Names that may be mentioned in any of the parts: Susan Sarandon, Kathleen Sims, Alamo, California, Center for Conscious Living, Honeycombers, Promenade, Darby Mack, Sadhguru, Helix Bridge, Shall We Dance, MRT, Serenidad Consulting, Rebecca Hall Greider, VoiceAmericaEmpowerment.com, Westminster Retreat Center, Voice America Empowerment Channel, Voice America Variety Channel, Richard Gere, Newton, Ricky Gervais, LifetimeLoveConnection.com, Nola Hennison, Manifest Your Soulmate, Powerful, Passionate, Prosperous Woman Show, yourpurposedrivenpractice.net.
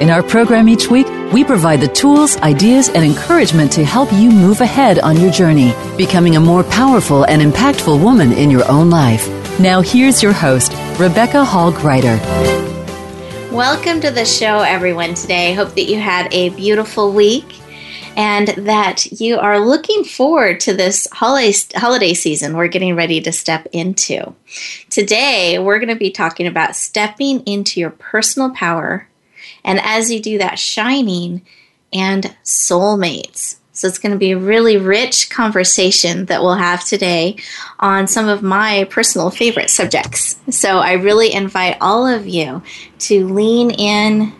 In our program each week, we provide the tools, ideas, and encouragement to help you move ahead on your journey, becoming a more powerful and impactful woman in your own life. Now here's your host, Rebecca Hall Greider. Welcome to the show, everyone, today. Hope that you had a beautiful week and that you are looking forward to this holiday season we're getting ready to step into. Today, we're going to be talking about stepping into your personal power, and as you do that, shining and soulmates. So it's going to be a really rich conversation that we'll have today on some of my personal favorite subjects. So I really invite all of you to lean in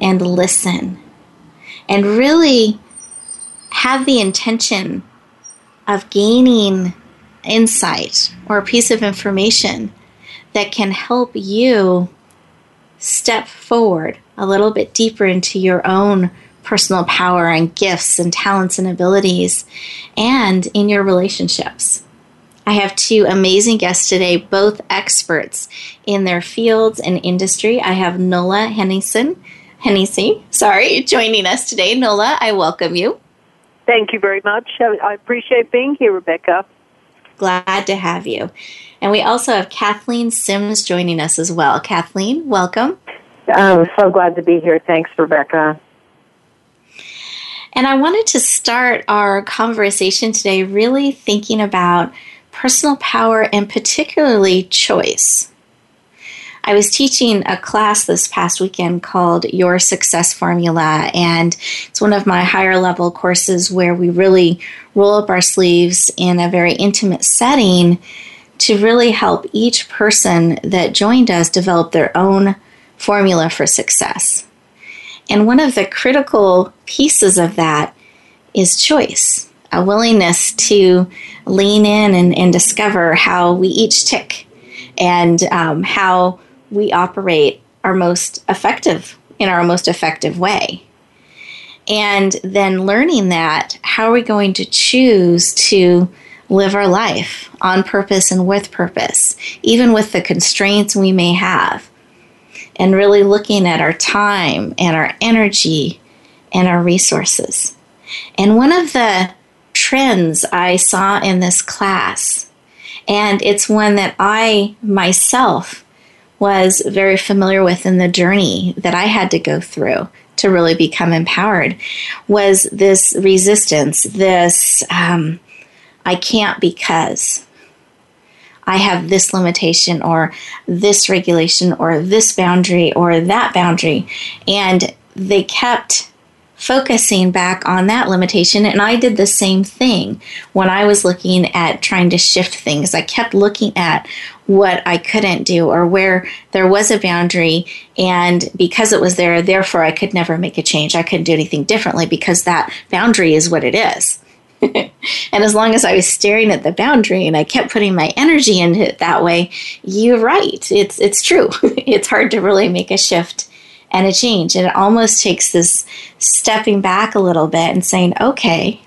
and listen and really have the intention of gaining insight or a piece of information that can help you step forward a little bit deeper into your own personal power and gifts and talents and abilities, and in your relationships. I have two amazing guests today, both experts in their fields and industry. I have Nola Hennison, joining us today. Nola, I welcome you. Thank you very much. I appreciate being here, Rebecca. Glad to have you. And we also have Kathleen Sims joining us as well. Kathleen, welcome. I'm so glad to be here. Thanks, Rebecca. And I wanted to start our conversation today really thinking about personal power and particularly choice. I was teaching a class this past weekend called Your Success Formula, and it's one of my higher level courses where we really roll up our sleeves in a very intimate setting to really help each person that joined us develop their own formula for success. And one of the critical pieces of that is choice, a willingness to lean in and discover how we each tick and how we operate our most effective way. And then learning that, how are we going to choose to live our life on purpose and with purpose, even with the constraints we may have. And really looking at our time and our energy and our resources. And one of the trends I saw in this class, and it's one that I myself was very familiar with in the journey that I had to go through to really become empowered, was this resistance, this I can't because I have this limitation or this regulation or this boundary or that boundary. And they kept focusing back on that limitation. And I did the same thing when I was looking at trying to shift things. I kept looking at what I couldn't do or where there was a boundary. And because it was there, therefore, I could never make a change. I couldn't do anything differently because that boundary is what it is. And as long as I was staring at the boundary and I kept putting my energy into it that way, you're right. It's true. It's hard to really make a shift and a change. And it almost takes this stepping back a little bit and saying, okay,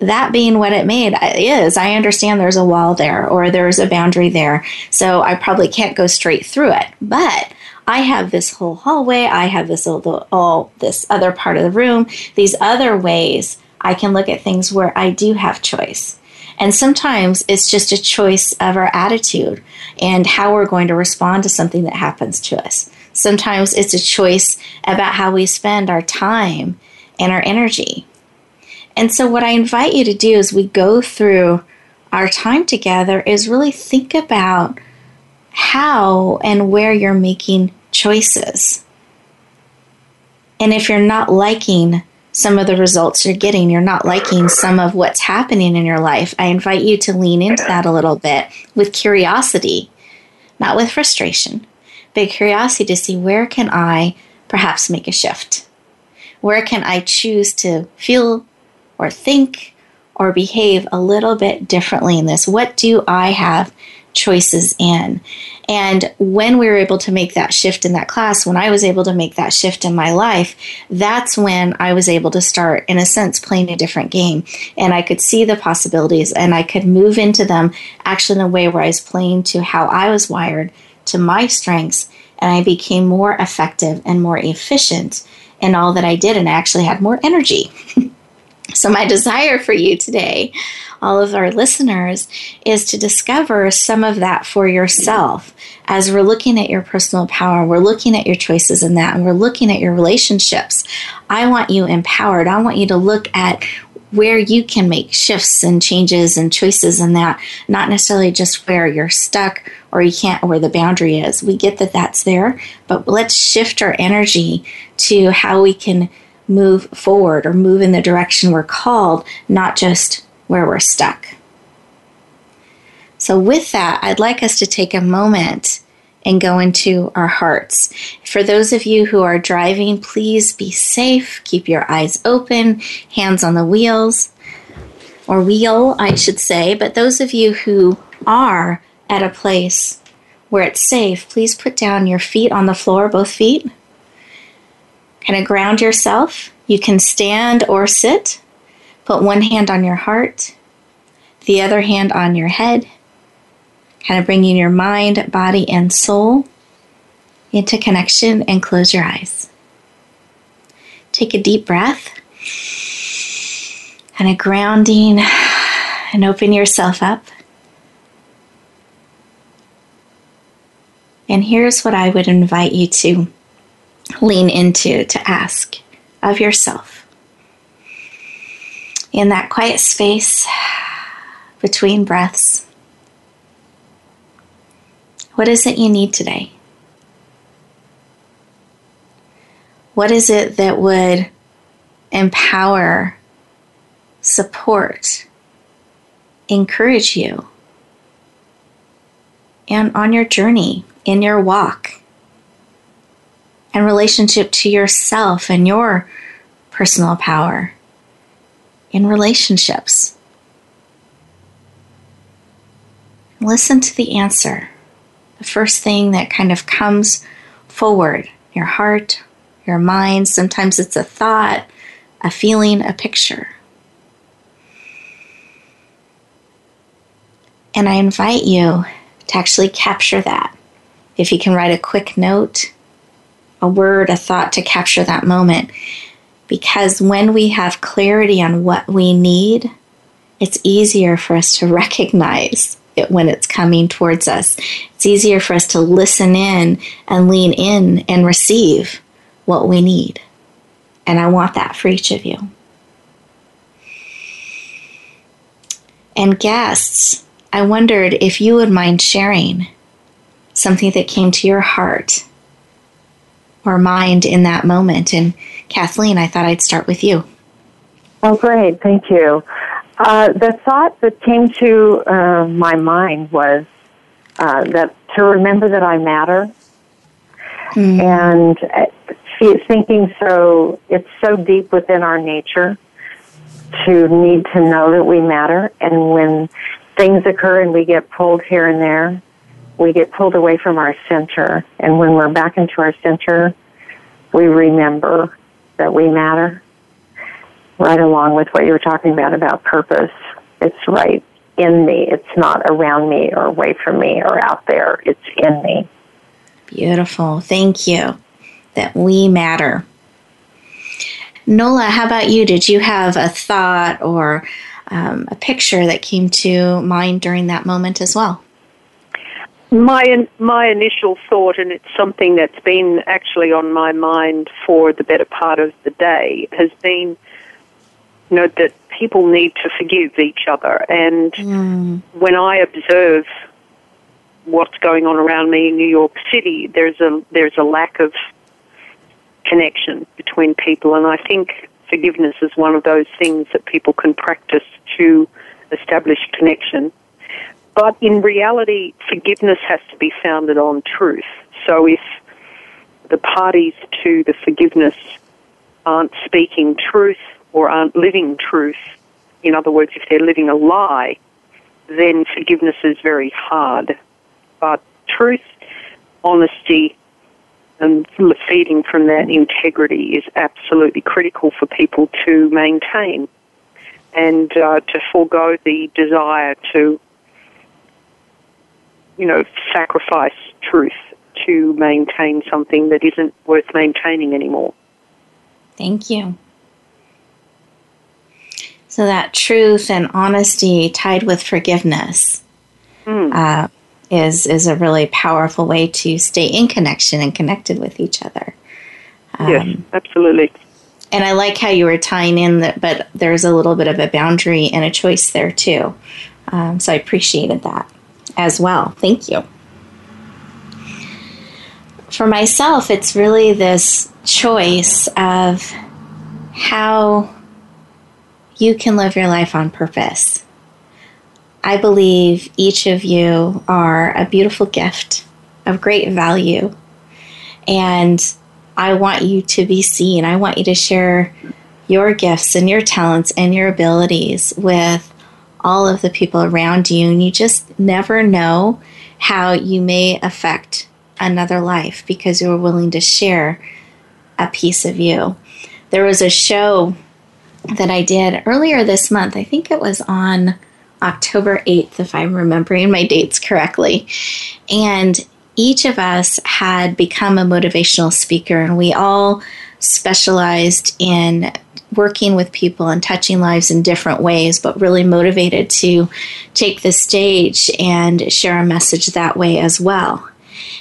that being what it made is, I understand there's a wall there or there's a boundary there. So I probably can't go straight through it. But I have this whole hallway. I have this other part of the room, these other ways I can look at things where I do have choice. And sometimes it's just a choice of our attitude and how we're going to respond to something that happens to us. Sometimes it's a choice about how we spend our time and our energy. And so what I invite you to do as we go through our time together is really think about how and where you're making choices. And if you're not liking some of the results you're getting, you're not liking some of what's happening in your life, I invite you to lean into that a little bit with curiosity, not with frustration, but curiosity to see, where can I perhaps make a shift? Where can I choose to feel or think or behave a little bit differently in this? What do I have choices in? And when we were able to make that shift in that class, when I was able to make that shift in my life, that's when I was able to start, in a sense, playing a different game. And I could see the possibilities and I could move into them actually in a way where I was playing to how I was wired, to my strengths, and I became more effective and more efficient in all that I did, and I actually had more energy. So my desire for you today, all of our listeners, is to discover some of that for yourself. As we're looking at your personal power, we're looking at your choices in that, and we're looking at your relationships. I want you empowered. I want you to look at where you can make shifts and changes and choices in that, not necessarily just where you're stuck or you can't, or where the boundary is. We get that that's there, but let's shift our energy to how we can move forward or move in the direction we're called, not just where we're stuck. So with that, I'd like us to take a moment and go into our hearts. For those of you who are driving, please be safe. Keep your eyes open, hands on the wheels, or wheel, I should say. But those of you who are at a place where it's safe, please put down your feet on the floor, both feet. Kind of ground yourself. You can stand or sit. Put one hand on your heart, the other hand on your head, kind of bringing your mind, body, and soul into connection, and close your eyes. Take a deep breath, kind of grounding, and open yourself up. And here's what I would invite you to lean into, to ask of yourself. In that quiet space between breaths, what is it you need today? What is it that would empower, support, encourage you? And on your journey, in your walk, in relationship to yourself and your personal power, in relationships. Listen to the answer. The first thing that kind of comes forward, your heart, your mind. Sometimes it's a thought, a feeling, a picture. And I invite you to actually capture that. If you can write a quick note, a word, a thought, to capture that moment. Because when we have clarity on what we need, it's easier for us to recognize it when it's coming towards us. It's easier for us to listen in and lean in and receive what we need. And I want that for each of you. And guests, I wondered if you would mind sharing something that came to your heart or mind in that moment. And Kathleen, I thought I'd start with you. Oh, great. Thank you. The thought that came to my mind was that to remember that I matter. Mm. And thinking, so it's so deep within our nature to need to know that we matter. And when things occur and we get pulled here and there, we get pulled away from our center. And when we're back into our center, we remember that we matter, right along with what you were talking about purpose. It's right in me. It's not around me or away from me or out there. It's in me. Beautiful. Thank you. That we matter. Nola, how about you? Did you have a thought or a picture that came to mind during that moment as well? My initial thought, and it's something that's been actually on my mind for the better part of the day, has been, you know, that people need to forgive each other. And when I observe what's going on around me in New York City, there's a lack of connection between people. And I think forgiveness is one of those things that people can practice to establish connection. But in reality, forgiveness has to be founded on truth. So if the parties to the forgiveness aren't speaking truth or aren't living truth, in other words, if they're living a lie, then forgiveness is very hard. But truth, honesty, and feeding from that integrity is absolutely critical for people to maintain and to forego the desire to, you know, sacrifice truth to maintain something that isn't worth maintaining anymore. Thank you. So that truth and honesty tied with forgiveness is a really powerful way to stay in connection and connected with each other. Yes, absolutely. And I like how you were tying in that, but there's a little bit of a boundary and a choice there too. So I appreciated that as well. Thank you. For myself, it's really this choice of how you can live your life on purpose. I believe each of you are a beautiful gift of great value. And I want you to be seen. I want you to share your gifts and your talents and your abilities with all of the people around you. And you just never know how you may affect another life because you were willing to share a piece of you. There was a show that I did earlier this month. I think it was on October 8th, if I'm remembering my dates correctly. And each of us had become a motivational speaker, and we all specialized in working with people and touching lives in different ways, but really motivated to take the stage and share a message that way as well.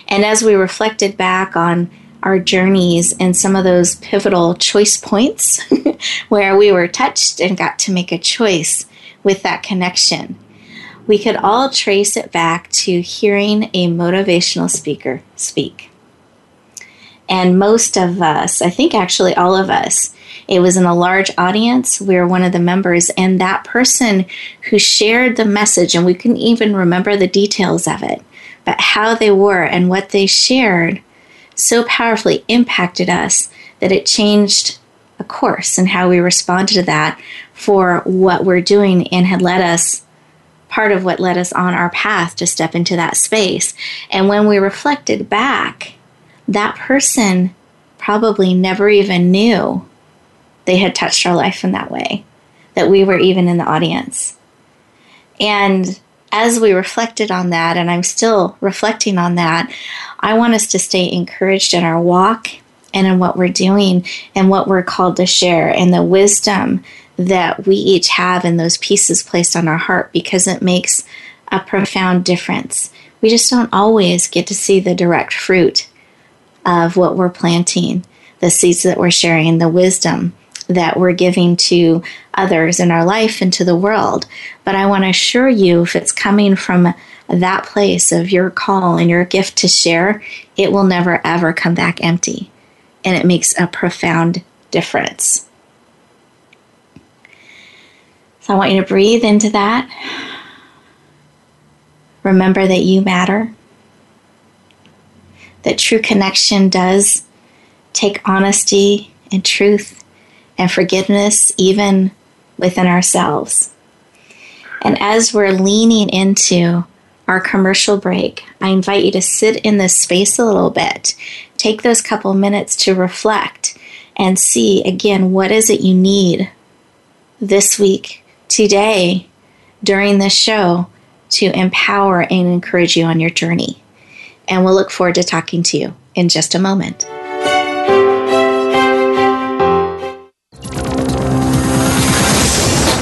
And as we reflected back on our journeys and some of those pivotal choice points where we were touched and got to make a choice with that connection, we could all trace it back to hearing a motivational speaker speak. And most of us, I think actually all of us, it was in a large audience. We were one of the members, and that person who shared the message, and we couldn't even remember the details of it, but how they were and what they shared so powerfully impacted us that it changed a course and how we responded to that for what we're doing, and had led us, part of what led us on our path to step into that space. And when we reflected back, that person probably never even knew they had touched our life in that way, that we were even in the audience. And as we reflected on that, and I'm still reflecting on that, I want us to stay encouraged in our walk and in what we're doing and what we're called to share, and the wisdom that we each have in those pieces placed on our heart, because it makes a profound difference. We just don't always get to see the direct fruit of what we're planting, the seeds that we're sharing, the wisdom that we're giving to others in our life and to the world. But I want to assure you, if it's coming from that place of your call and your gift to share, it will never, ever come back empty. And it makes a profound difference. So I want you to breathe into that. Remember that you matter. That true connection does take honesty and truth and forgiveness, even within ourselves. And as we're leaning into our commercial break, I invite you to sit in this space a little bit. Take those couple minutes to reflect and see, again, what is it you need this week, today, during this show, to empower and encourage you on your journey. And we'll look forward to talking to you in just a moment.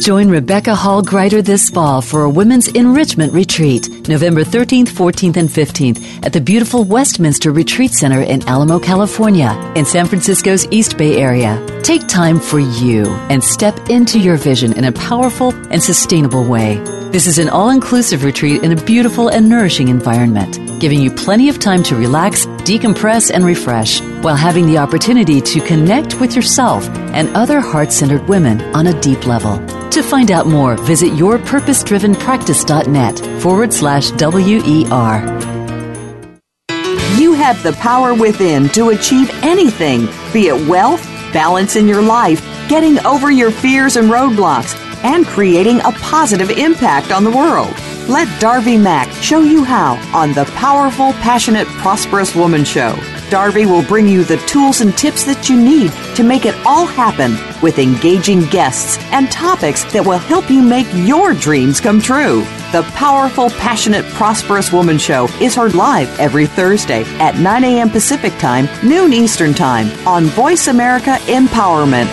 Join Rebecca Hall Greider this fall for a Women's Enrichment Retreat, November 13th, 14th, and 15th at the beautiful Westminster Retreat Center in Alamo, California, in San Francisco's East Bay Area. Take time for you and step into your vision in a powerful and sustainable way. This is an all-inclusive retreat in a beautiful and nourishing environment, giving you plenty of time to relax, decompress, and refresh, while having the opportunity to connect with yourself and other heart-centered women on a deep level. To find out more, visit yourpurposedrivenpractice.net /WER. You have the power within to achieve anything, be it wealth, balance in your life, getting over your fears and roadblocks, and creating a positive impact on the world. Let Darby Mack show you how on the Powerful, Passionate, Prosperous Woman Show. Darby will bring you the tools and tips that you need to make it all happen with engaging guests and topics that will help you make your dreams come true. The Powerful, Passionate, Prosperous Woman Show is heard live every Thursday at 9 a.m. Pacific Time, noon Eastern Time on Voice America Empowerment.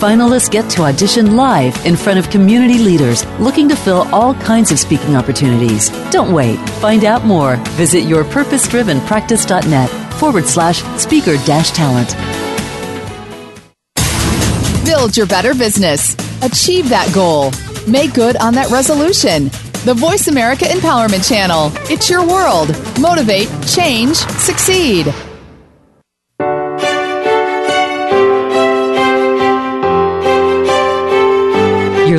Finalists get to audition live in front of community leaders looking to fill all kinds of speaking opportunities. Don't wait. Find out more. Visit yourpurposedrivenpractice.net /speaker-talent. Build your better business. Achieve that goal. Make good on that resolution. The Voice America Empowerment Channel. It's your world. Motivate, change, succeed. You're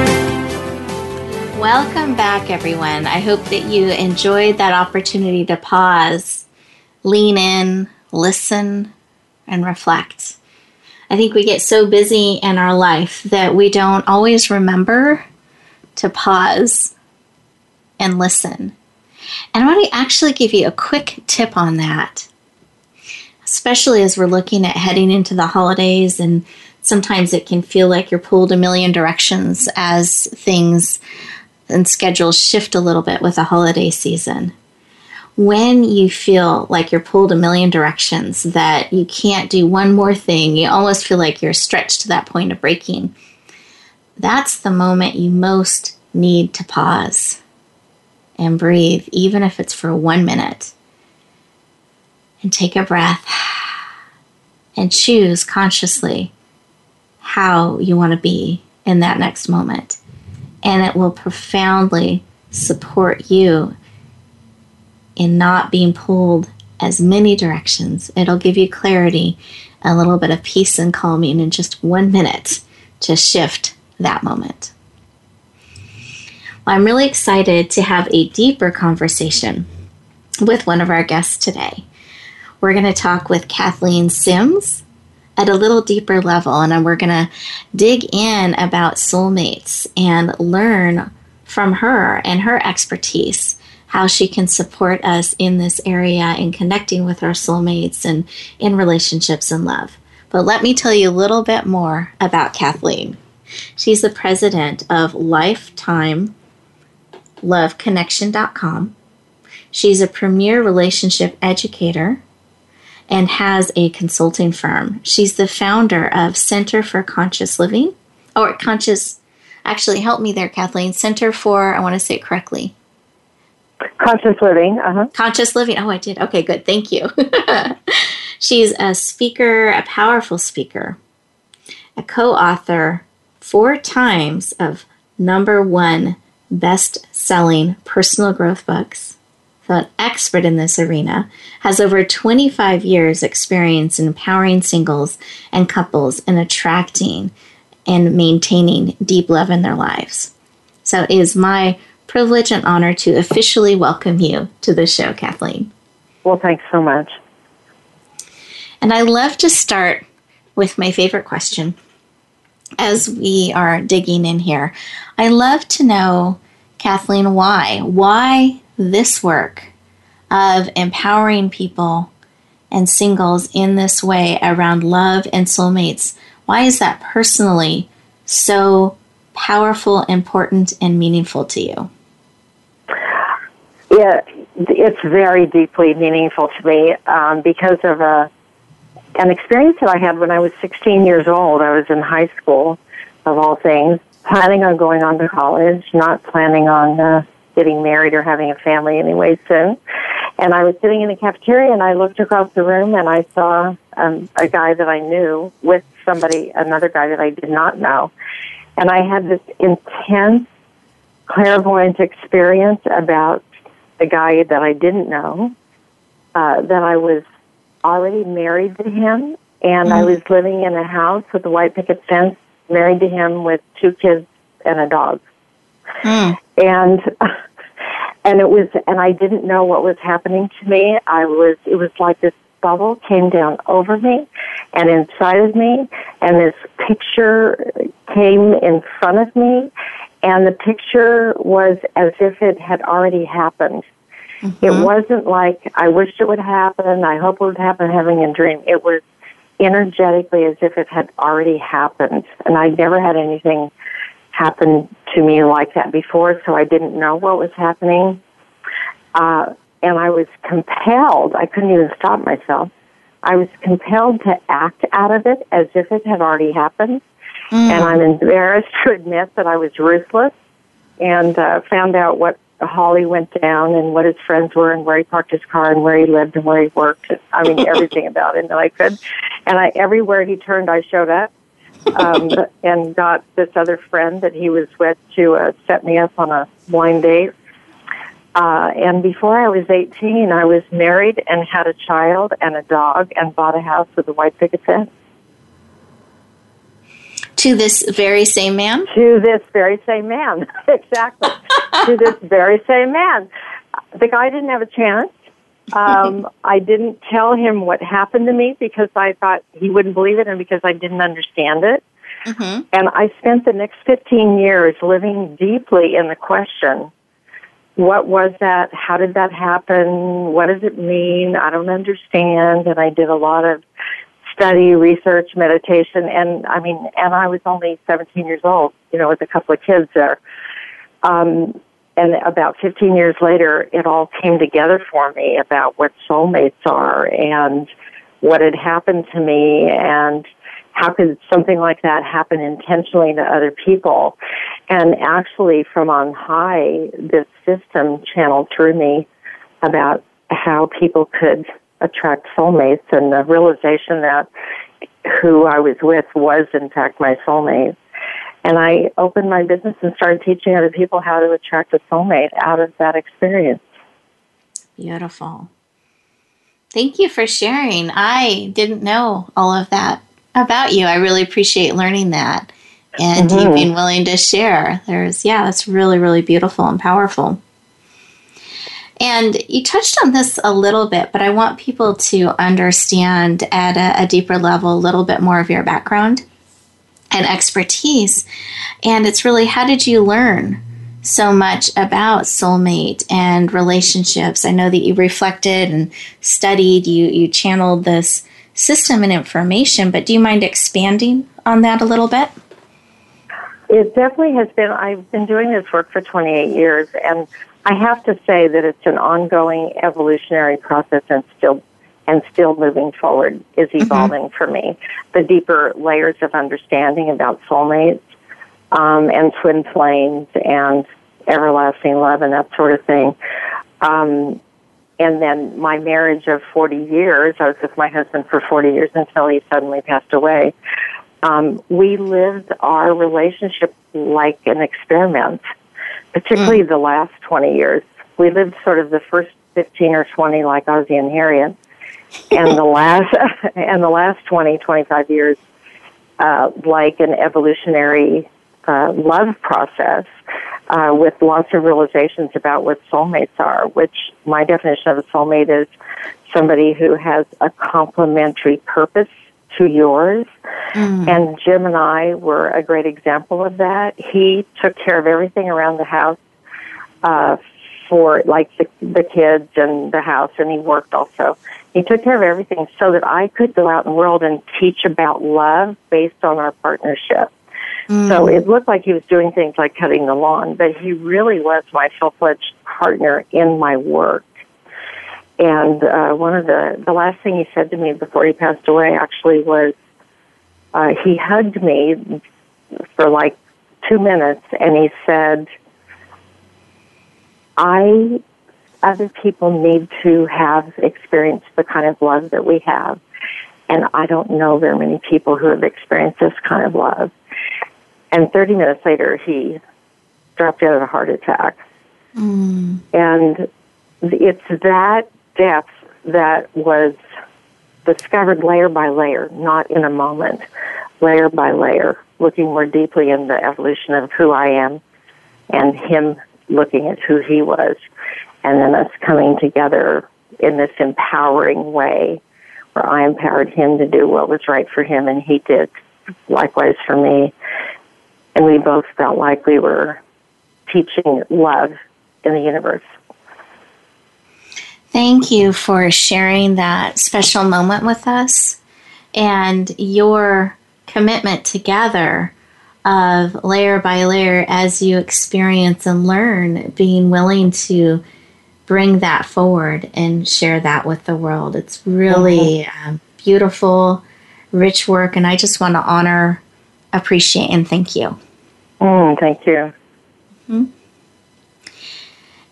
Welcome back, everyone. I hope that you enjoyed that opportunity to pause, lean in, listen, and reflect. I think we get so busy in our life that we don't always remember to pause and listen. And I want to actually give you a quick tip on that, especially as we're looking at heading into the holidays, and sometimes it can feel like you're pulled a million directions as things and schedules shift a little bit with the holiday season. When you feel like you're pulled a million directions, that you can't do one more thing, you almost feel like you're stretched to that point of breaking, that's the moment you most need to pause and breathe, even if it's for 1 minute. And take a breath and choose consciously how you want to be in that next moment. And it will profoundly support you in not being pulled as many directions. It'll give you clarity, a little bit of peace and calming in just 1 minute to shift that moment. Well, I'm really excited to have a deeper conversation with one of our guests today. We're going to talk with Kathleen Sims at a little deeper level, and we're going to dig in about soulmates and learn from her and her expertise, how she can support us in this area in connecting with our soulmates and in relationships and love. But let me tell you a little bit more about Kathleen. She's the president of LifetimeLoveConnection.com. She's a premier relationship educator and has a consulting firm. She's the founder of Center for Conscious Living, or Conscious, actually help me there, Kathleen, Center for, I want to say it correctly. Conscious Living, Conscious Living, oh, I did, okay, good, thank you. She's a speaker, a powerful speaker, a co-author 4 times of #1 best-selling personal growth books. an expert in this arena, has over 25 years experience in empowering singles and couples in attracting and maintaining deep love in their lives. So it is my privilege and honor to officially welcome you to the show, Kathleen. Well, thanks so much. And I love to start with my favorite question. As we are digging in here, I love to know, Kathleen, why? Why this work of empowering people and singles in this way around love and soulmates? Why is that personally so powerful, important, and meaningful to you? Yeah, it's very deeply meaningful to me because of an experience that I had when I was 16 years old. I was in high school, of all things, planning on going on to college, not planning on getting married or having a family anyway soon. And I was sitting in the cafeteria, and I looked across the room, and I saw a guy that I knew with somebody, another guy that I did not know. And I had this intense, clairvoyant experience about the guy that I didn't know, that I was already married to him, and I was living in a house with a white picket fence, married to him with two kids and a dog. And it was, and I didn't know what was happening to me. It was like this bubble came down over me and inside of me, and this picture came in front of me, and the picture was as if it had already happened. Mm-hmm. It wasn't like, I wished it would happen, I hope it would happen, having a dream. It was energetically as if it had already happened. And I'd never had anything happen to me like that before, so I didn't know what was happening. And I was compelled, I couldn't even stop myself, I was compelled to act out of it as if it had already happened. And I'm embarrassed to admit that I was ruthless and found out what Holly went down and what his friends were and where he parked his car and where he lived and where he worked. I mean, everything about him that I could. And everywhere he turned, I showed up and got this other friend that he was with to set me up on a blind date. And before I was 18, I was married and had a child and a dog and bought a house with a white picket fence. To this very same man? To this very same man, exactly. To this very same man. The guy didn't have a chance. I didn't tell him what happened to me because I thought he wouldn't believe it and because I didn't understand it. Mm-hmm. And I spent the next 15 years living deeply in the question, what was that? How did that happen? What does it mean? I don't understand. And I did a lot of study, research, meditation, and I was only 17 years old, with a couple of kids there. And about 15 years later, it all came together for me about what soulmates are and what had happened to me and how could something like that happen intentionally to other people. And actually, from on high, this system channeled through me about how people could attract soulmates, and the realization that who I was with was, in fact, my soulmate. And I opened my business and started teaching other people how to attract a soulmate out of that experience. Beautiful. Thank you for sharing. I didn't know all of that about you. I really appreciate learning that and you being willing to share. That's really, really beautiful and powerful. And you touched on this a little bit, but I want people to understand at a deeper level a little bit more of your background and expertise. And it's really, how did you learn so much about soulmate and relationships? I know that you reflected and studied, you channeled this system and information, but do you mind expanding on that a little bit? It definitely has been, I've been doing this work for 28 years, and I have to say that it's an ongoing evolutionary process and still moving forward is evolving for me. The deeper layers of understanding about soulmates and twin flames and everlasting love and that sort of thing. And then my marriage of 40 years, I was with my husband for 40 years until he suddenly passed away. We lived our relationship like an experiment. Particularly the last 20 years. We lived sort of the first 15 or 20 like Ozzie and Harriet. And the last 20, 25 years, like an evolutionary love process with lots of realizations about what soulmates are, which my definition of a soulmate is somebody who has a complementary purpose to yours. Mm. And Jim and I were a great example of that. He took care of everything around the house for like the kids and the house, and he worked also. He took care of everything so that I could go out in the world and teach about love based on our partnership. Mm. So it looked like he was doing things like cutting the lawn, but he really was my full-fledged partner in my work. And one of the last thing he said to me before he passed away actually was he hugged me for like 2 minutes, and he said, other people need to have experienced the kind of love that we have, and I don't know very many people who have experienced this kind of love. And 30 minutes later, he dropped out of a heart attack. Mm. And it's that depth that was discovered layer by layer, not in a moment, layer by layer, looking more deeply in the evolution of who I am and him looking at who he was, and then us coming together in this empowering way where I empowered him to do what was right for him, and he did likewise for me. And we both felt like we were teaching love in the universe. Thank you for sharing that special moment with us, and your commitment together of layer by layer as you experience and learn, being willing to bring that forward and share that with the world. It's really beautiful, rich work, and I just want to honor, appreciate, and thank you. Thank you. Mm-hmm.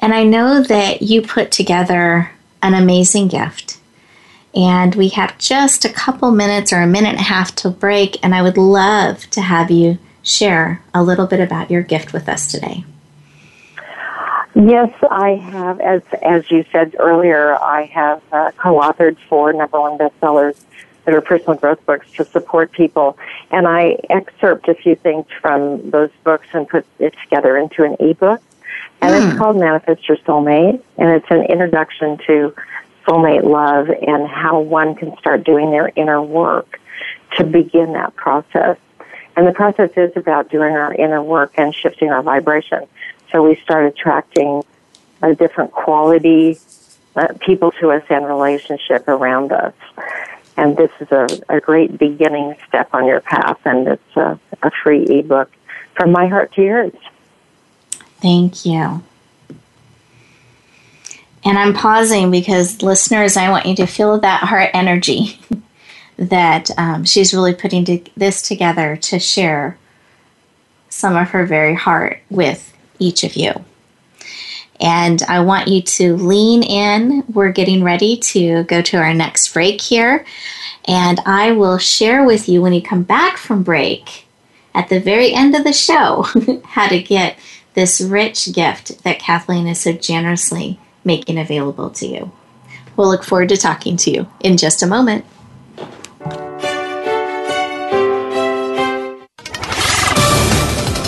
And I know that you put together an amazing gift. And we have just a couple minutes or a minute and a half to break. And I would love to have you share a little bit about your gift with us today. Yes, I have. As you said earlier, I have co-authored 4 number 1 bestsellers that are personal growth books to support people. And I excerpt a few things from those books and put it together into an ebook. And it's called Manifest Your Soulmate, and it's an introduction to soulmate love and how one can start doing their inner work to begin that process. And the process is about doing our inner work and shifting our vibration. So we start attracting a different quality people to us and relationship around us. And this is a great beginning step on your path, and it's a free ebook from my heart to yours. Thank you. And I'm pausing because, listeners, I want you to feel that heart energy that she's really putting this together to share some of her very heart with each of you. And I want you to lean in. We're getting ready to go to our next break here. And I will share with you when you come back from break at the very end of the show how to get this rich gift that Kathleen is so generously making available to you. We'll look forward to talking to you in just a moment.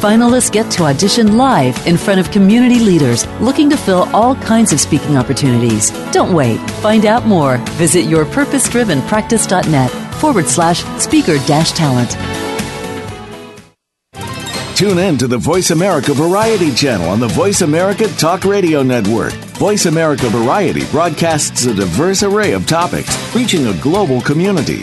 Finalists get to audition live in front of community leaders looking to fill all kinds of speaking opportunities. Don't wait. Find out more. Visit yourpurposedrivenpractice.net /speaker-talent. Tune in to the Voice America Variety Channel on the Voice America Talk Radio Network. Voice America Variety broadcasts a diverse array of topics, reaching a global community.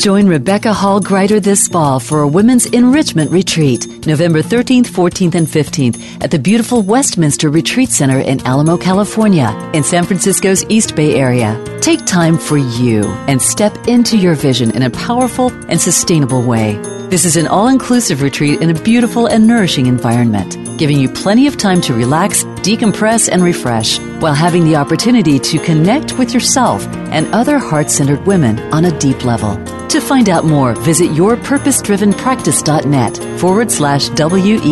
Join Rebecca Hall Greider this fall for a Women's Enrichment Retreat, November 13th, 14th, and 15th at the beautiful Westminster Retreat Center in Alamo, California, in San Francisco's East Bay Area. Take time for you and step into your vision in a powerful and sustainable way. This is an all-inclusive retreat in a beautiful and nourishing environment, giving you plenty of time to relax, decompress, and refresh, while having the opportunity to connect with yourself and other heart-centered women on a deep level. To find out more, visit yourpurposedrivenpractice.net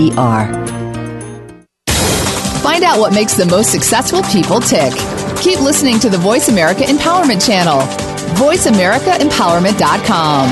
/WER. Find out what makes the most successful people tick. Keep listening to the Voice America Empowerment Channel, VoiceAmericaEmpowerment.com.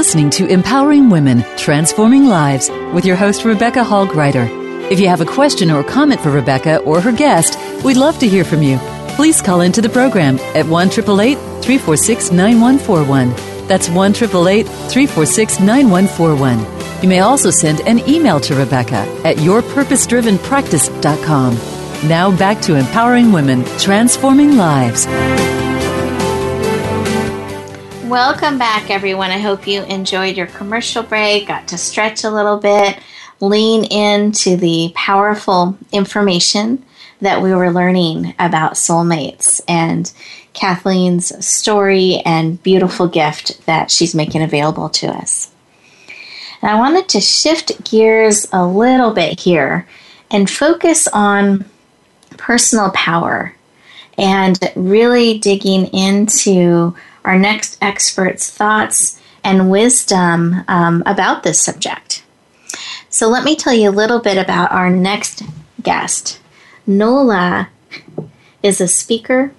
Listening to Empowering Women, Transforming Lives with your host, Rebecca Hall Greider. If you have a question or comment for Rebecca or her guest, we'd love to hear from you. Please call into the program at 1-888-346-9141. That's 1-888-346-9141. You may also send an email to Rebecca at yourpurposedrivenpractice.com. Now back to Empowering Women, Transforming Lives. Welcome back, everyone. I hope you enjoyed your commercial break, got to stretch a little bit, lean into the powerful information that we were learning about soulmates and Kathleen's story and beautiful gift that she's making available to us. And I wanted to shift gears a little bit here and focus on personal power and really digging into our next expert's thoughts and wisdom about this subject. So let me tell you a little bit about our next guest. Nola is a speaker,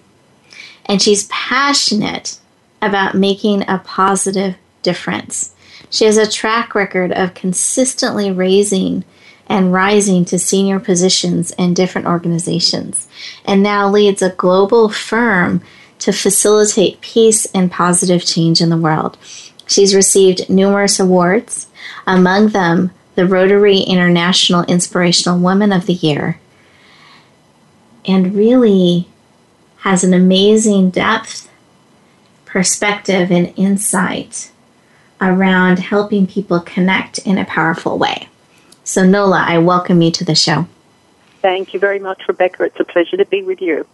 and she's passionate about making a positive difference. She has a track record of consistently raising and rising to senior positions in different organizations, and now leads a global firm to facilitate peace and positive change in the world. She's received numerous awards, among them the Rotary International Inspirational Woman of the Year, and really has an amazing depth, perspective, and insight around helping people connect in a powerful way. So Nola, I welcome you to the show. Thank you very much, Rebecca. It's a pleasure to be with you.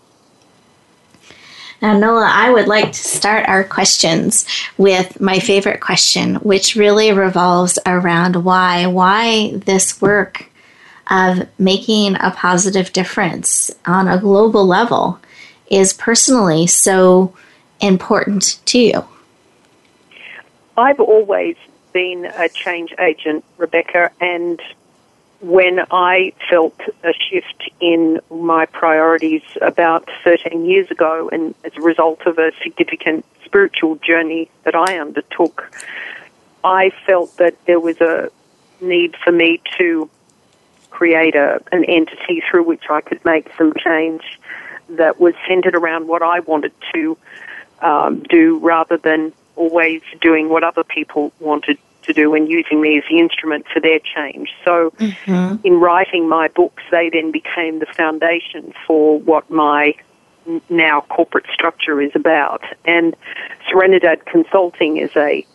Now, Nola, I would like to start our questions with my favorite question, which really revolves around why. Why this work of making a positive difference on a global level is personally so important to you? I've always been a change agent, Rebecca, and when I felt a shift in my priorities about 13 years ago, and as a result of a significant spiritual journey that I undertook, I felt that there was a need for me to create an entity through which I could make some change that was centered around what I wanted to do rather than always doing what other people wanted to do and using me as the instrument for their change. So in writing my books, they then became the foundation for what my now corporate structure is about. And Serenidad Consulting is a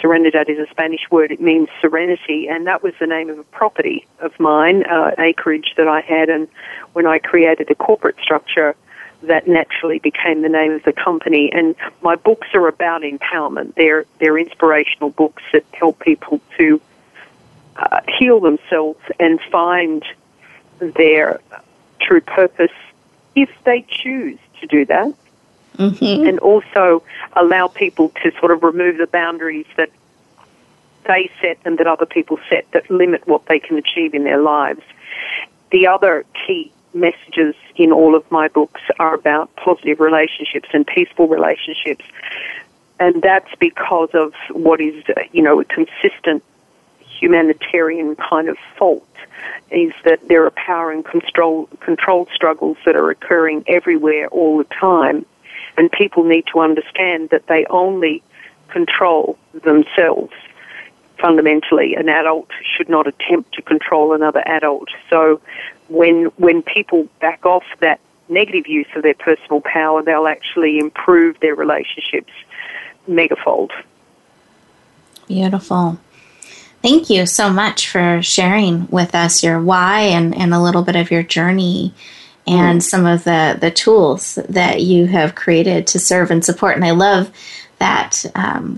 Spanish word. It means serenity, and that was the name of a property of mine, acreage that I had. And when I created a corporate structure, that naturally became the name of the company. And my books are about empowerment. They're inspirational books that help people to heal themselves and find their true purpose if they choose to do that, and also allow people to sort of remove the boundaries that they set and that other people set that limit what they can achieve in their lives. The other key messages in all of my books are about positive relationships and peaceful relationships. And that's because of what is, a consistent humanitarian kind of fault, is that there are power and control struggles that are occurring everywhere all the time. And people need to understand that they only control themselves. Fundamentally, an adult should not attempt to control another adult. So when people back off that negative use of their personal power, they'll actually improve their relationships megafold. Beautiful. Thank you so much for sharing with us your why and a little bit of your journey and some of the tools that you have created to serve and support. And I love that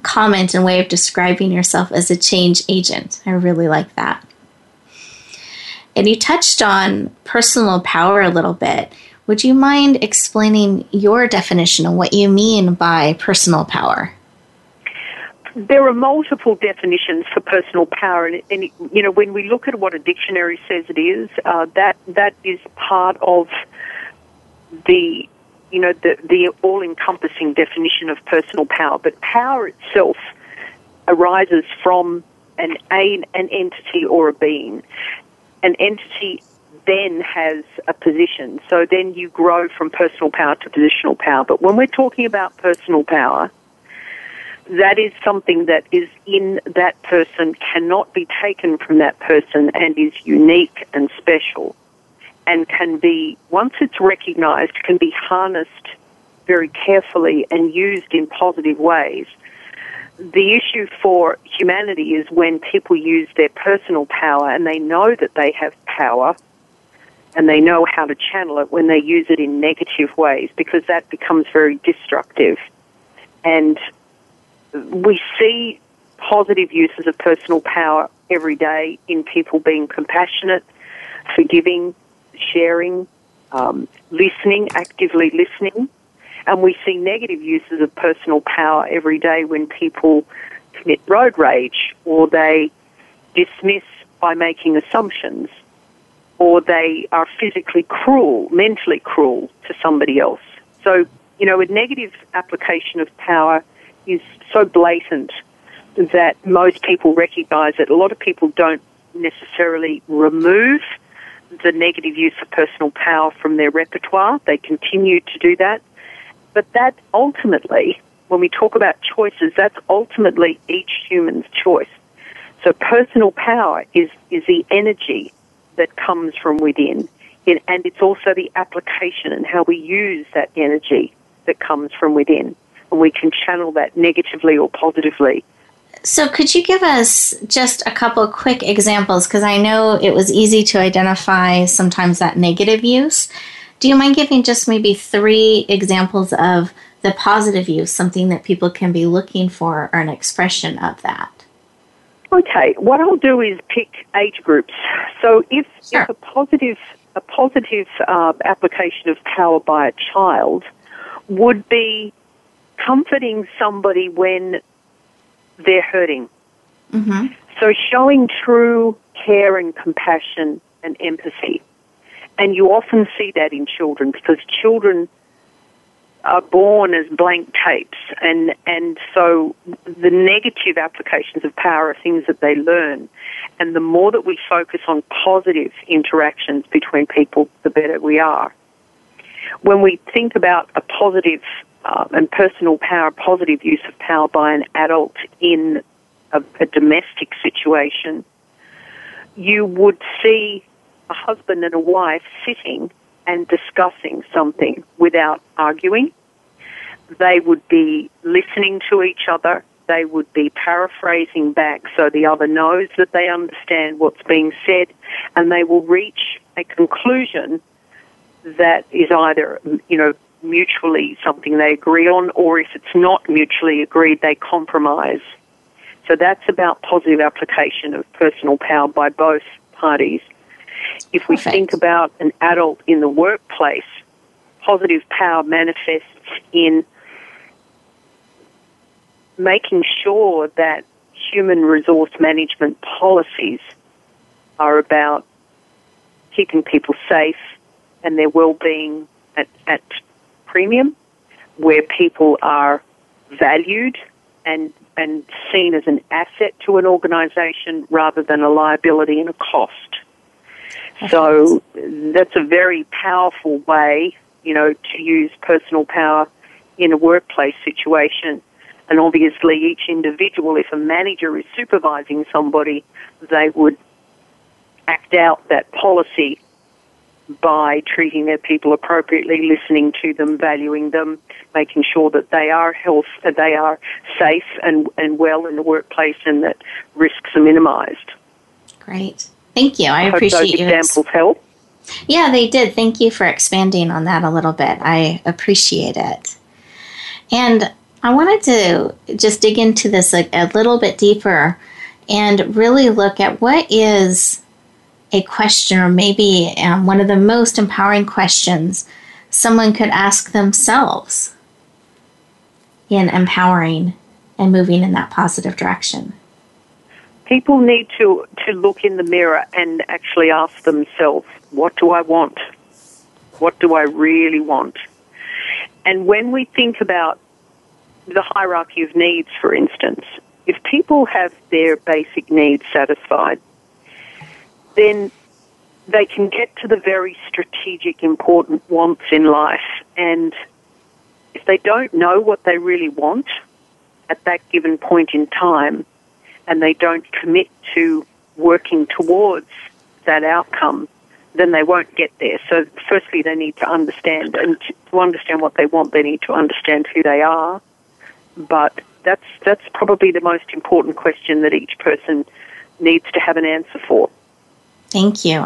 comment and way of describing yourself as a change agent. I really like that. And you touched on personal power a little bit. Would you mind explaining your definition of what you mean by personal power? There are multiple definitions for personal power. And when we look at what a dictionary says it is, that is part of the all-encompassing definition of personal power. But power itself arises from an entity or a being. An entity then has a position. So then you grow from personal power to positional power. But when we're talking about personal power, that is something that is in that person, cannot be taken from that person, and is unique and special, and can be, once it's recognized, can be harnessed very carefully and used in positive ways. The issue for humanity is when people use their personal power and they know that they have power and they know how to channel it, when they use it in negative ways, because that becomes very destructive. And we see positive uses of personal power every day in people being compassionate, forgiving, sharing, listening, actively listening. And we see negative uses of personal power every day when people commit road rage, or they dismiss by making assumptions, or they are physically cruel, mentally cruel to somebody else. So, a negative application of power is so blatant that most people recognize it. A lot of people don't necessarily remove the negative use of personal power from their repertoire. They continue to do that. But that ultimately, when we talk about choices, that's ultimately each human's choice. So personal power is the energy that comes from within, and it's also the application and how we use that energy that comes from within. And we can channel that negatively or positively. So could you give us just a couple of quick examples? Because I know it was easy to identify sometimes that negative use. Do you mind giving just maybe 3 examples of the positive use, something that people can be looking for or an expression of that? Okay, what I'll do is pick age groups. So if a positive application of power by a child would be comforting somebody when they're hurting. Mm-hmm. So showing true care and compassion and empathy. And you often see that in children, because children are born as blank tapes. And so the negative applications of power are things that they learn. And the more that we focus on positive interactions between people, the better we are. When we think about a positive and personal power, positive use of power by an adult in a domestic situation, you would see a husband and a wife sitting and discussing something without arguing. They would be listening to each other. They would be paraphrasing back so the other knows that they understand what's being said, and they will reach a conclusion that is either, mutually something they agree on, or if it's not mutually agreed, they compromise. So that's about positive application of personal power by both parties. If we think about an adult in the workplace, positive power manifests in making sure that human resource management policies are about keeping people safe and their well-being at premium, where people are valued and seen as an asset to an organization rather than a liability and a cost. So that's a very powerful way, you know, to use personal power in a workplace situation. And obviously each individual, if a manager is supervising somebody, they would act out that policy by treating their people appropriately, listening to them, valuing them, making sure that they are safe and well in the workplace, and that risks are minimized. Great. Thank you. I appreciate you. Hope those examples help. Yeah, they did. Thank you for expanding on that a little bit. I appreciate it. And I wanted to just dig into this a little bit deeper and really look at what is a question, or maybe one of the most empowering questions someone could ask themselves in empowering and moving in that positive direction. People need to look in the mirror and actually ask themselves, what do I want? What do I really want? And when we think about the hierarchy of needs, for instance, if people have their basic needs satisfied, then they can get to the very strategic, important wants in life. And if they don't know what they really want at that given point in time, and they don't commit to working towards that outcome, then they won't get there. So firstly, they need to understand, and to understand what they want, they need to understand who they are. But that's probably the most important question that each person needs to have an answer for. Thank you.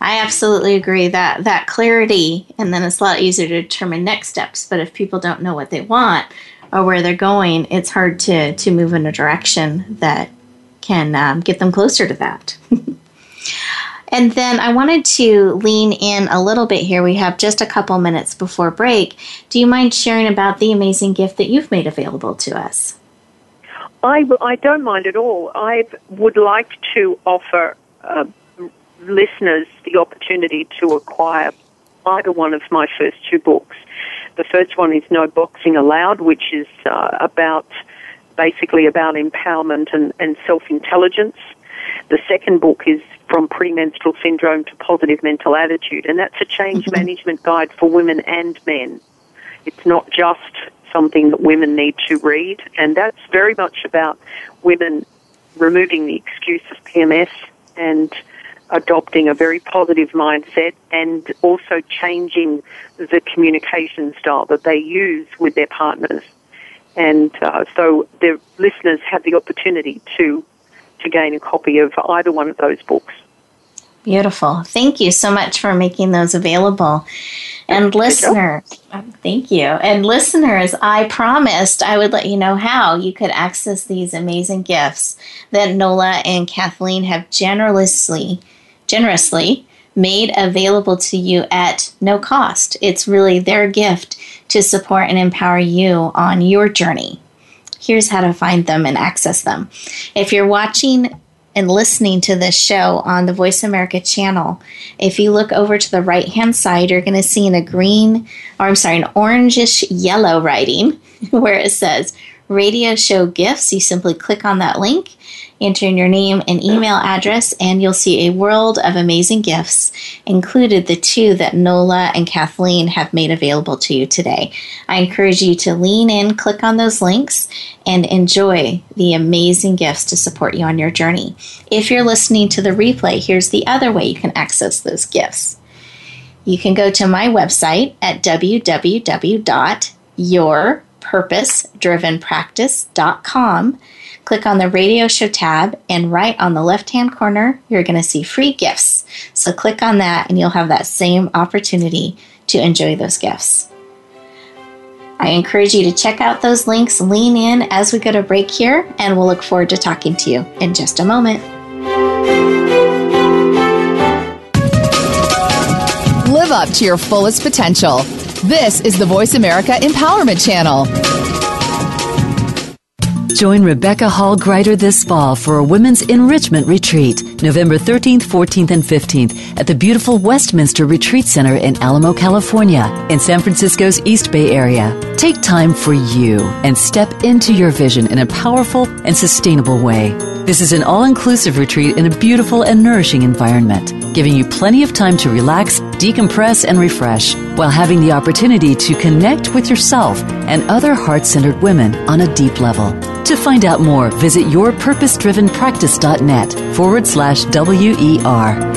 I absolutely agree that clarity, and then it's a lot easier to determine next steps. But if people don't know what they want or where they're going, it's hard to move in a direction that can get them closer to that. And then I wanted to lean in a little bit here. We have just a couple minutes before break. Do you mind sharing about the amazing gift that you've made available to us? I don't mind at all. I would like to offer listeners the opportunity to acquire either one of my first two books. The first one is No Boxing Allowed, which is about empowerment and self-intelligence. The second book is From Premenstrual Syndrome to Positive Mental Attitude, and that's a change management guide for women and men. It's not just something that women need to read, and that's very much about women removing the excuse of PMS and adopting a very positive mindset, and also changing the communication style that they use with their partners. And so their listeners have the opportunity to gain a copy of either one of those books. Beautiful. Thank you so much for making those available. And thank you. And listeners, I promised I would let you know how you could access these amazing gifts that Nola and Kathleen have generously made available to you at no cost. It's really their gift to support and empower you on your journey. Here's how to find them and access them. If you're watching and listening to this show on the Voice America channel, if you look over to the right-hand side, you're going to see an orangish yellow writing where it says Radio Show Gifts. You simply click on that link, enter in your name and email address, and you'll see a world of amazing gifts, included the two that Nola and Kathleen have made available to you today. I encourage you to lean in, click on those links, and enjoy the amazing gifts to support you on your journey. If you're listening to the replay, here's the other way you can access those gifts. You can go to my website at www.yourpurposedrivenpractice.com. Click on the Radio Show tab, and right on the left-hand corner, you're going to see free gifts. So click on that, and you'll have that same opportunity to enjoy those gifts. I encourage you to check out those links, lean in as we go to break here, and we'll look forward to talking to you in just a moment. Live up to your fullest potential. This is the Voice America Empowerment Channel. Join Rebecca Hall Greider this fall for a Women's Enrichment Retreat, November 13th, 14th, and 15th at the beautiful Westminster Retreat Center in Alamo, California, in San Francisco's East Bay Area. Take time for you and step into your vision in a powerful and sustainable way. This is an all-inclusive retreat in a beautiful and nourishing environment, giving you plenty of time to relax, decompress, and refresh, while having the opportunity to connect with yourself and other heart-centered women on a deep level. To find out more, visit yourpurposedrivenpractice.net/WER.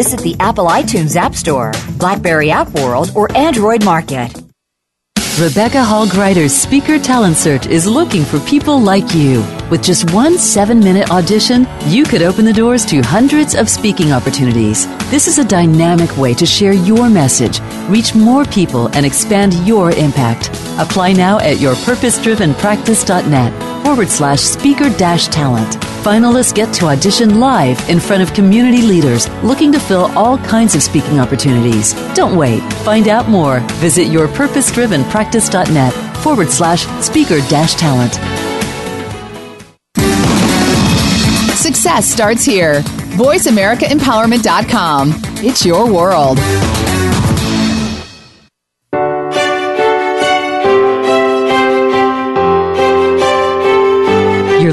Visit the Apple iTunes App Store, BlackBerry App World, or Android Market. Rebecca Hall Greider's Speaker Talent Search is looking for people like you. With just one 7-minute audition, you could open the doors to hundreds of speaking opportunities. This is a dynamic way to share your message, reach more people, and expand your impact. Apply now at yourpurposedrivenpractice.net /speaker-talent. Finalists get to audition live in front of community leaders looking to fill all kinds of speaking opportunities. Don't wait. Find out more. Visit yourpurposedrivenpractice.net /speaker-talent. Success starts here. VoiceAmericaEmpowerment.com. It's your world. You're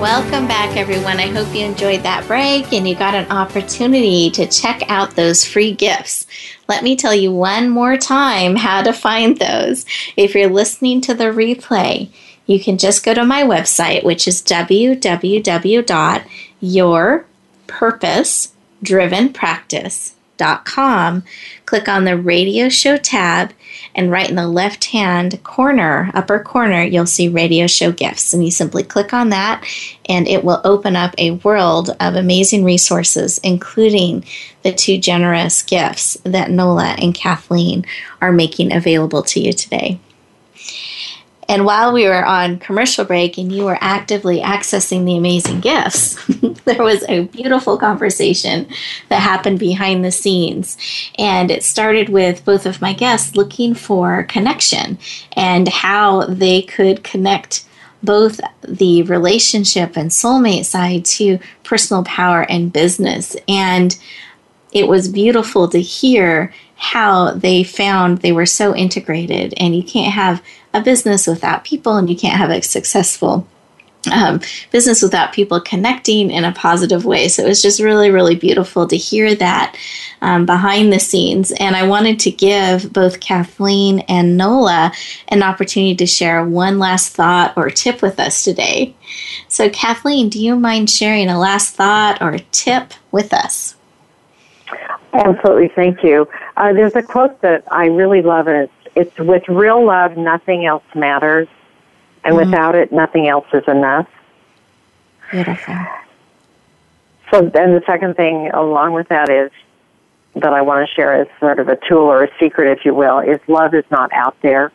Welcome back, everyone. I hope you enjoyed that break and you got an opportunity to check out those free gifts. Let me tell you one more time how to find those. If you're listening to the replay, you can just go to my website, which is www.yourpurposedrivenpractice.com. Click on the radio show tab, and right in the left hand corner, upper corner, you'll see radio show gifts, and you simply click on that and it will open up a world of amazing resources, including the two generous gifts that Nola and Kathleen are making available to you today. And while we were on commercial break and you were actively accessing the amazing gifts, there was a beautiful conversation that happened behind the scenes. And it started with both of my guests looking for connection and how they could connect both the relationship and soulmate side to personal power and business. And it was beautiful to hear how they found they were so integrated, and you can't have a business without people, and you can't have a successful business without people connecting in a positive way. So it was just really, really beautiful to hear that behind the scenes. And I wanted to give both Kathleen and Nola an opportunity to share one last thought or tip with us today. So Kathleen, do you mind sharing a last thought or tip with us? Absolutely. Thank you. There's a quote that I really love, and it's with real love, nothing else matters, and without it, nothing else is enough. Beautiful. So then the second thing along with that is that I want to share as sort of a tool or a secret, if you will, is love is not out there.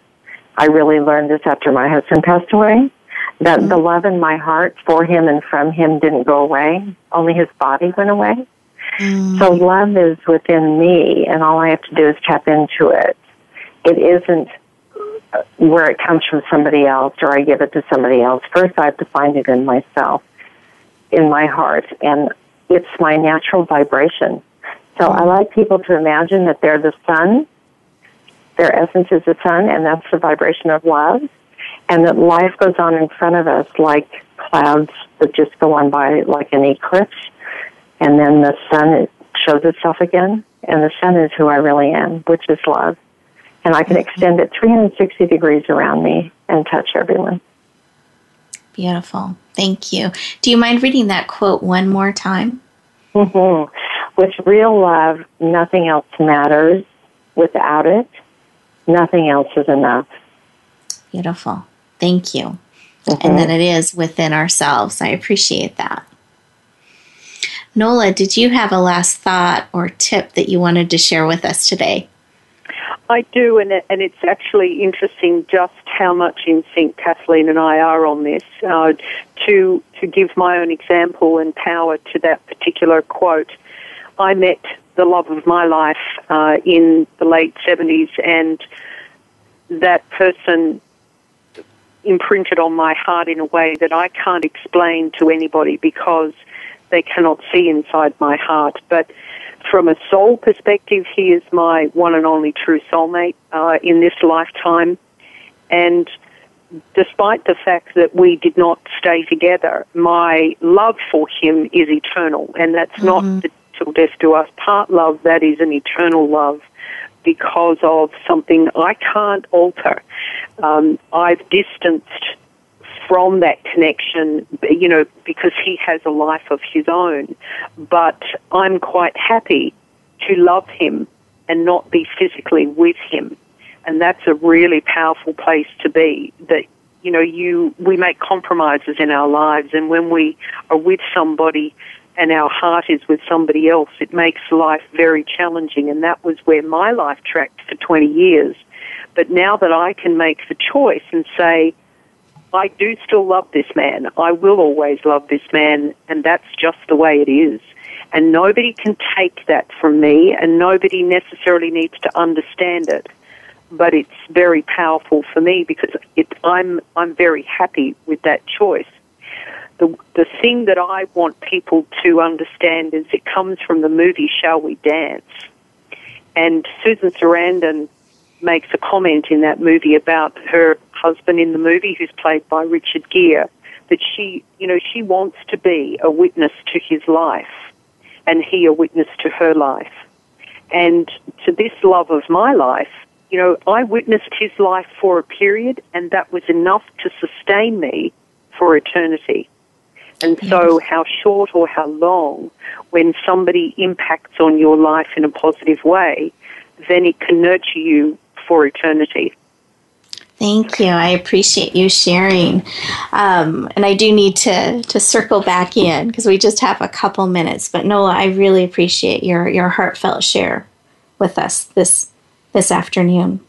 I really learned this after my husband passed away, that the love in my heart for him and from him didn't go away. Only his body went away. So love is within me, and all I have to do is tap into it. It isn't where it comes from somebody else, or I give it to somebody else. First, I have to find it in myself, in my heart, and it's my natural vibration. So I like people to imagine that they're the sun, their essence is the sun, and that's the vibration of love, and that life goes on in front of us like clouds that just go on by like an eclipse, and then the sun, it shows itself again, and the sun is who I really am, which is love. And I can extend it 360 degrees around me and touch everyone. Beautiful. Thank you. Do you mind reading that quote one more time? Mm-hmm. With real love, nothing else matters. Without it, nothing else is enough. Beautiful. Thank you. Mm-hmm. And that it is within ourselves. I appreciate that. Nola, did you have a last thought or tip that you wanted to share with us today? I do, and it's actually interesting just how much in sync Kathleen and I are on this. To give my own example and power to that particular quote, I met the love of my life in the late 70s, and that person imprinted on my heart in a way that I can't explain to anybody because they cannot see inside my heart. But from a soul perspective, he is my one and only true soulmate in this lifetime. And despite the fact that we did not stay together, my love for him is eternal. And that's not the till death do us part love. That is an eternal love because of something I can't alter. I've distanced from that connection, you know, because he has a life of his own. But I'm quite happy to love him and not be physically with him. And that's a really powerful place to be, that, you know, we make compromises in our lives. And when we are with somebody and our heart is with somebody else, it makes life very challenging. And that was where my life tracked for 20 years. But now that I can make the choice and say, I do still love this man. I will always love this man, and that's just the way it is. And nobody can take that from me, and nobody necessarily needs to understand it. But it's very powerful for me because I'm very happy with that choice. The thing that I want people to understand is it comes from the movie Shall We Dance? And Susan Sarandon makes a comment in that movie about her husband in the movie, who's played by Richard Gere, that she wants to be a witness to his life and he a witness to her life. And to this love of my life, you know, I witnessed his life for a period, and that was enough to sustain me for eternity. And so how short or how long, when somebody impacts on your life in a positive way, then it can nurture you for eternity. Thank you. I appreciate you sharing. And I do need to circle back in because we just have a couple minutes. But Nola, I really appreciate your heartfelt share with us this afternoon.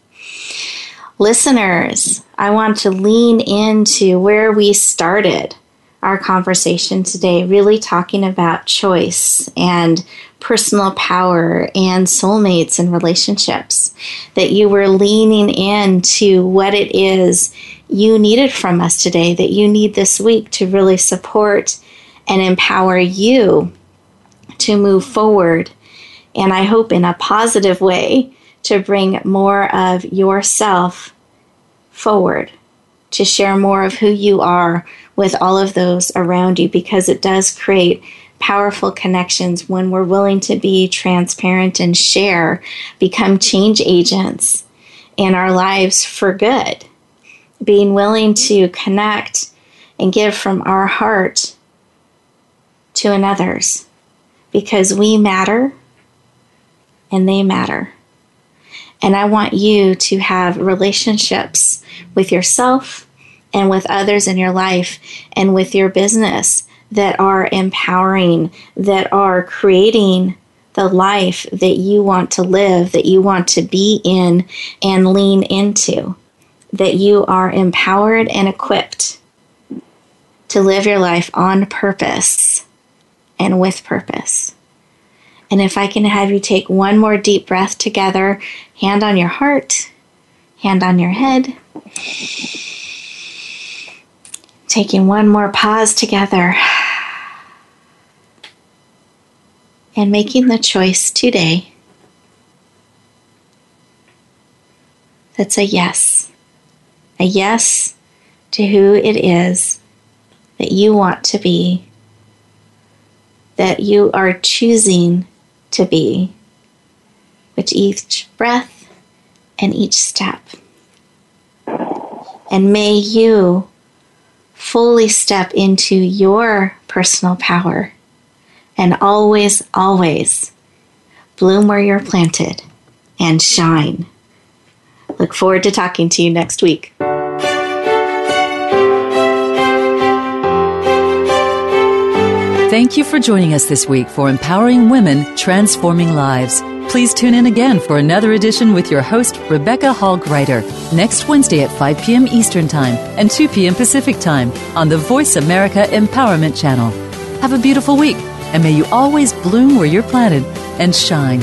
Listeners, I want to lean into where we started our conversation today, really talking about choice and personal power and soulmates and relationships, that you were leaning into what it is you needed from us today, that you need this week to really support and empower you to move forward, and I hope in a positive way, to bring more of yourself forward, to share more of who you are with all of those around you, because it does create powerful connections when we're willing to be transparent and share, become change agents in our lives for good. Being willing to connect and give from our heart to another's, because we matter and they matter. And I want you to have relationships with yourself and with others in your life and with your business that are empowering, that are creating the life that you want to live, that you want to be in and lean into, that you are empowered and equipped to live your life on purpose and with purpose. And if I can have you take one more deep breath together, hand on your heart, hand on your head. Taking one more pause together and making the choice today that's a yes to who it is that you want to be, that you are choosing to be with each breath and each step. And may you fully step into your personal power and always, always bloom where you're planted and shine. Look forward to talking to you next week. Thank you for joining us this week for Empowering Women, Transforming Lives. Please tune in again for another edition with your host, Rebecca Hall Greider, next Wednesday at 5 p.m. Eastern Time and 2 p.m. Pacific Time on the Voice America Empowerment Channel. Have a beautiful week, and may you always bloom where you're planted and shine.